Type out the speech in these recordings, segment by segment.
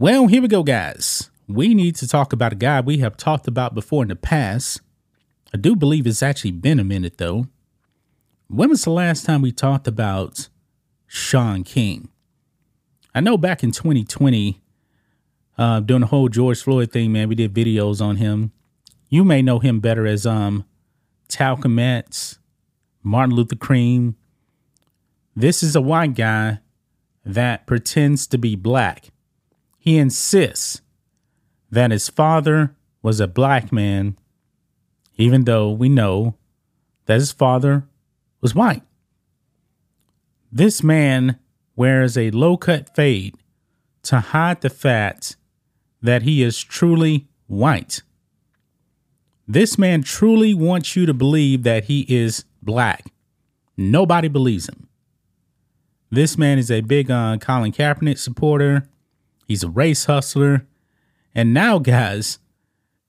Well, here we go, guys. We need to talk about a guy we have talked about before in the past. I do believe it's actually been a minute, though. When was the last time we talked about Shaun King? I know back in 2020, during the whole George Floyd thing, man, we did videos on him. You may know him better as Talcum X, Martin Luther Cream. This is a white guy that pretends to be black. He insists that his father was a black man, even though we know that his father was white. This man wears a low-cut fade to hide the fact that he is truly white. This man truly wants you to believe that he is black. Nobody believes him. This man is a big Colin Kaepernick supporter. He's a race hustler. And now, guys,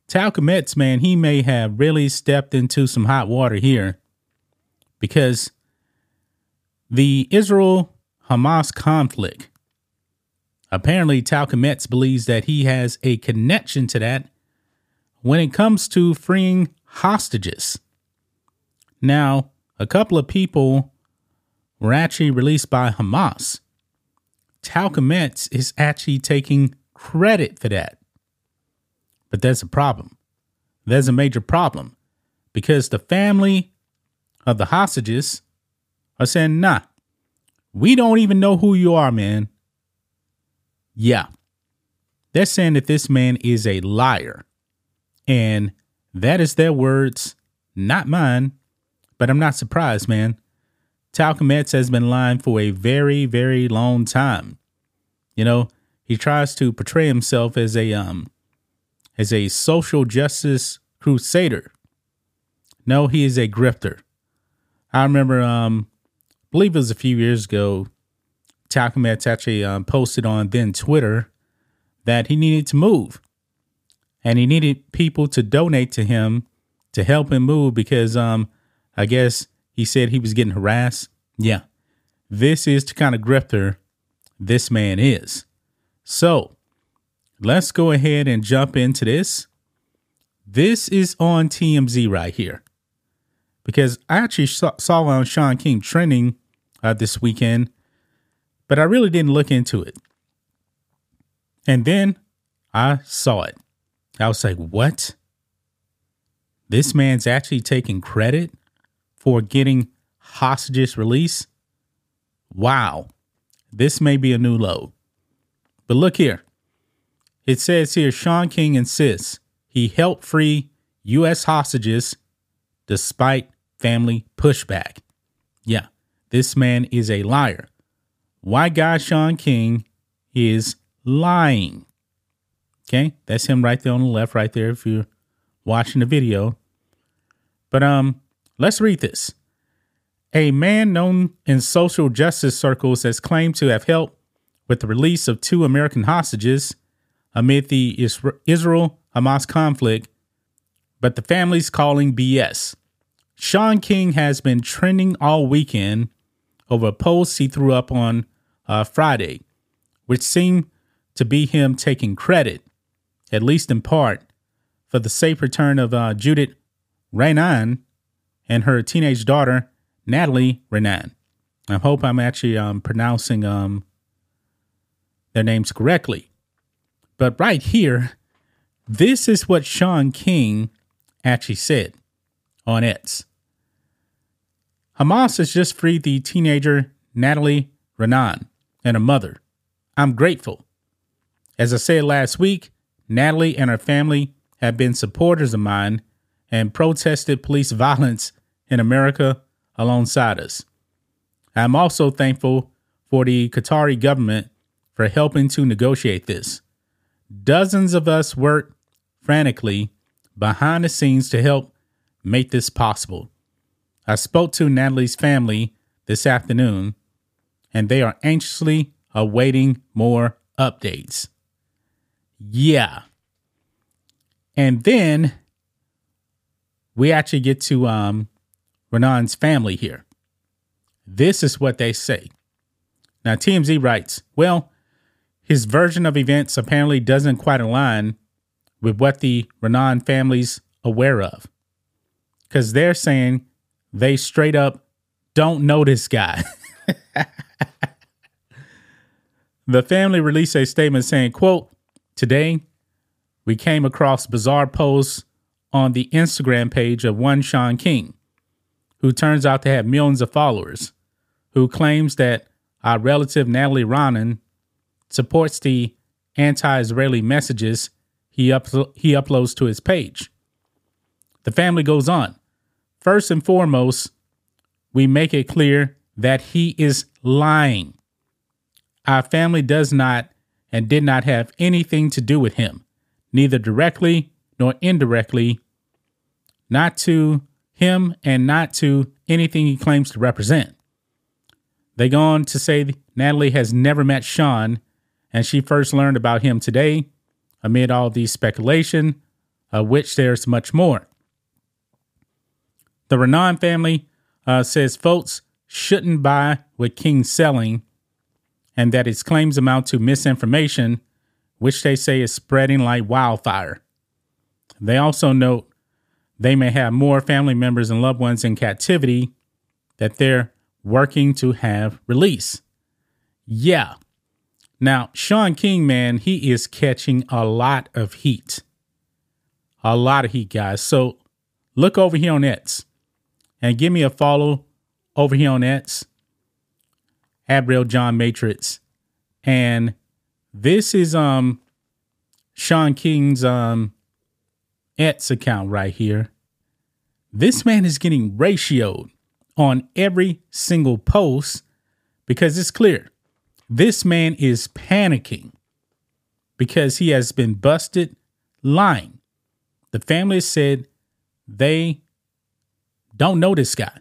Talcum X, man, he may have really stepped into some hot water here, because the Israel-Hamas conflict, apparently Talcum X believes that he has a connection to that when it comes to freeing hostages. Now, a couple of people were actually released by Hamas. Talcum X is actually taking credit for that. But there's a problem. There's a major problem, because the family of the hostages are saying, nah, we don't even know who you are, man. Yeah. They're saying that this man is a liar. And that is their words, not mine. But I'm not surprised, man. Talcum X has been lying for a very, very long time. You know, he tries to portray himself as a social justice crusader. No, he is a grifter. I remember, I believe it was a few years ago, Talcum X actually posted on then Twitter that he needed to move, and he needed people to donate to him to help him move, because I guess he said he was getting harassed. Yeah, this is the kind of grifter this man is. So let's go ahead and jump into this. This is on TMZ right here, because I actually saw on Shaun King trending this weekend, but I really didn't look into it. And then I saw it. I was like, what? This man's actually taking credit for getting hostages released? Wow. This may be a new low. But look here. It says here, Shaun King insists he helped free U.S. hostages despite family pushback. Yeah, this man is a liar. White guy Shaun King is lying. Okay, that's him right there on the left right there if you're watching the video. But let's read this. A man known in social justice circles has claimed to have helped with the release of two American hostages amid the Israel-Hamas conflict, but the family's calling BS. Shaun King has been trending all weekend over a post he threw up on Friday, which seemed to be him taking credit, at least in part, for the safe return of Judith Raanan and her teenage daughter, Natalie Raanan. I hope I'm actually pronouncing their names correctly. But right here, this is what Shaun King actually said on X. Hamas has just freed the teenager Natalie Raanan and her mother. I'm grateful. As I said last week, Natalie and her family have been supporters of mine and protested police violence in America alongside us. I'm also thankful for the Qatari government for helping to negotiate this. Dozens of us work frantically behind the scenes to help make this possible. I spoke to Natalie's family this afternoon, and they are anxiously awaiting more updates. Yeah. And then we actually get to Raaanan's family here. This is what they say. Now, TMZ writes, well, His version of events apparently doesn't quite align with what the Raanan family's aware of, because they're saying they straight up don't know this guy. The family released a statement saying, quote, "Today, we came across bizarre posts on the Instagram page of one Shaun King, who turns out to have millions of followers, who claims that our relative Natalie Raanan supports the anti-Israeli messages he uploads to his page." The family goes on. "First and foremost, we make it clear that he is lying. Our family does not and did not have anything to do with him, neither directly nor indirectly, not to him and not to anything he claims to represent." They go on to say Natalie has never met Shaun, and she first learned about him today amid all the speculation, of which there's much more. The Raanan family says folks shouldn't buy what King's selling, and that his claims amount to misinformation, which they say is spreading like wildfire. They also note they may have more family members and loved ones in captivity that they're working to have released. Yeah. Now, Shaun King, man, he is catching a lot of heat. A lot of heat, guys. So look over here on X and give me a follow over here on X. Abriel John Matrix. And this is Shaun King's X account right here. This man is getting ratioed on every single post because it's clear this man is panicking because he has been busted lying. The family said they don't know this guy.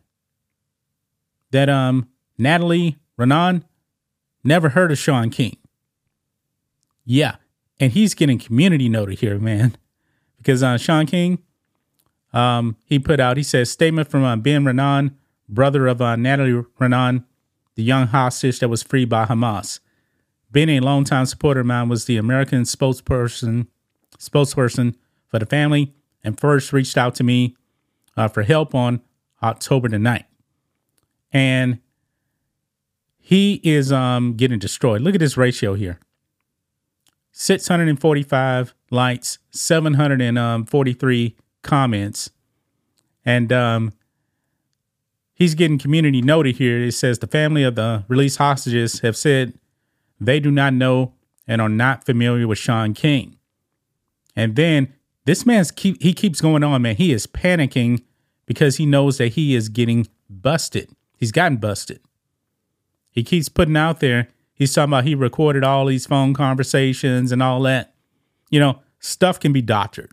That Natalie Raanan never heard of Shaun King. Yeah, and he's getting community noted here, man, because Shaun King, he put out, he says, statement from Ben Raanan, brother of Natalie Raanan, the young hostage that was freed by Hamas. Being a longtime supporter of mine, was the American spokesperson for the family, and first reached out to me for help on October the 9th. And he is getting destroyed. Look at this ratio here. 645 likes, 743 comments. And he's getting community noted here. It says the family of the released hostages have said they do not know and are not familiar with Shaun King. And then this man's keeps going on, man. He is panicking because he knows that he is getting busted. He's gotten busted. He keeps putting out there. He's talking about he recorded all these phone conversations and all that. You know, stuff can be doctored.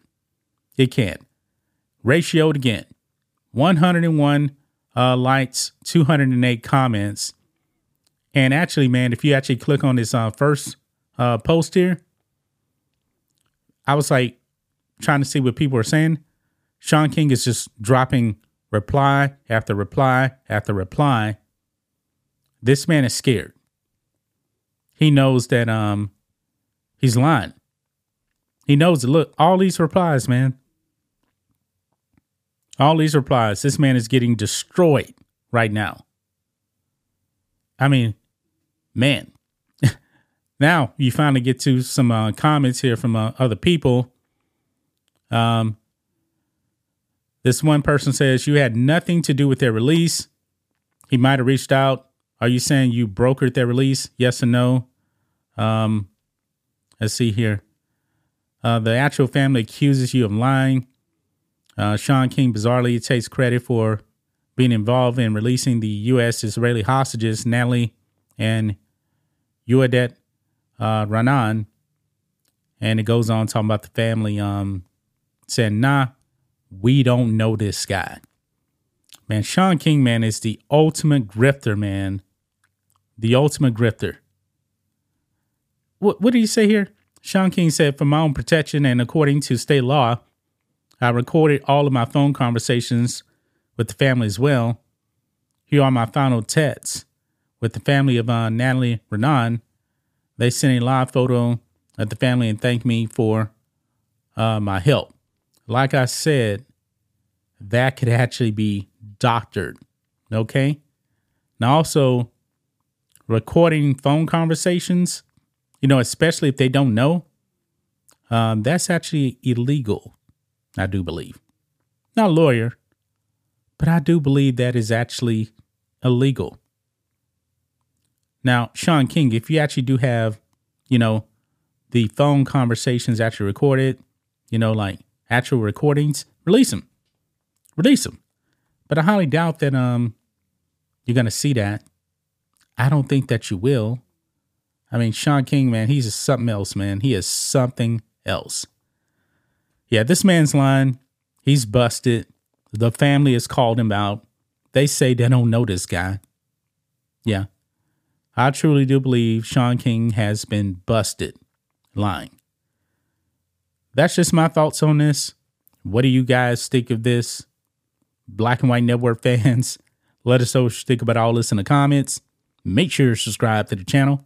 It can. Ratioed again. 101 likes, 208 comments. And actually, man, if you actually click on this first post here, I was like trying to see what people are saying. Shaun King is just dropping reply after reply after reply. This man is scared. He knows that he's lying. He knows it. Look, all these replies, man. All these replies. This man is getting destroyed right now. I mean, man. Now you finally get to some comments here from other people. This one person says, "You had nothing to do with their release. He might have reached out. Are you saying you brokered their release? Yes or no?" Let's see here. The actual family accuses you of lying. Shaun King bizarrely takes credit for being involved in releasing the U.S.-Israeli hostages, Natalie and Judith Raanan. And it goes on talking about the family saying, "Nah, we don't know this guy." Man, Shaun King, man, is the ultimate grifter, man. The ultimate grifter. What did he say here? Shaun King said, "For my own protection and according to state law, I recorded all of my phone conversations with the family as well. Here are my final texts with the family of Natalie Raanan. They sent a live photo at the family and thanked me for my help. Like I said, that could actually be doctored. Okay. Now, also recording phone conversations, you know, especially if they don't know, that's actually illegal, I do believe. Not a lawyer, but I do believe that is actually illegal. Now, Shaun King, if you actually do have, you know, the phone conversations actually recorded, you know, like actual recordings, release them. But I highly doubt that you're going to see that. I don't think that you will. I mean, Shaun King, man, he's something else, man. He is something else. Yeah, this man's lying. He's busted. The family has called him out. They say they don't know this guy. Yeah, I truly do believe Shaun King has been busted lying. That's just my thoughts on this. What do you guys think of this? Black and White Network fans, let us know what you think about all this in the comments. Make sure to subscribe to the channel,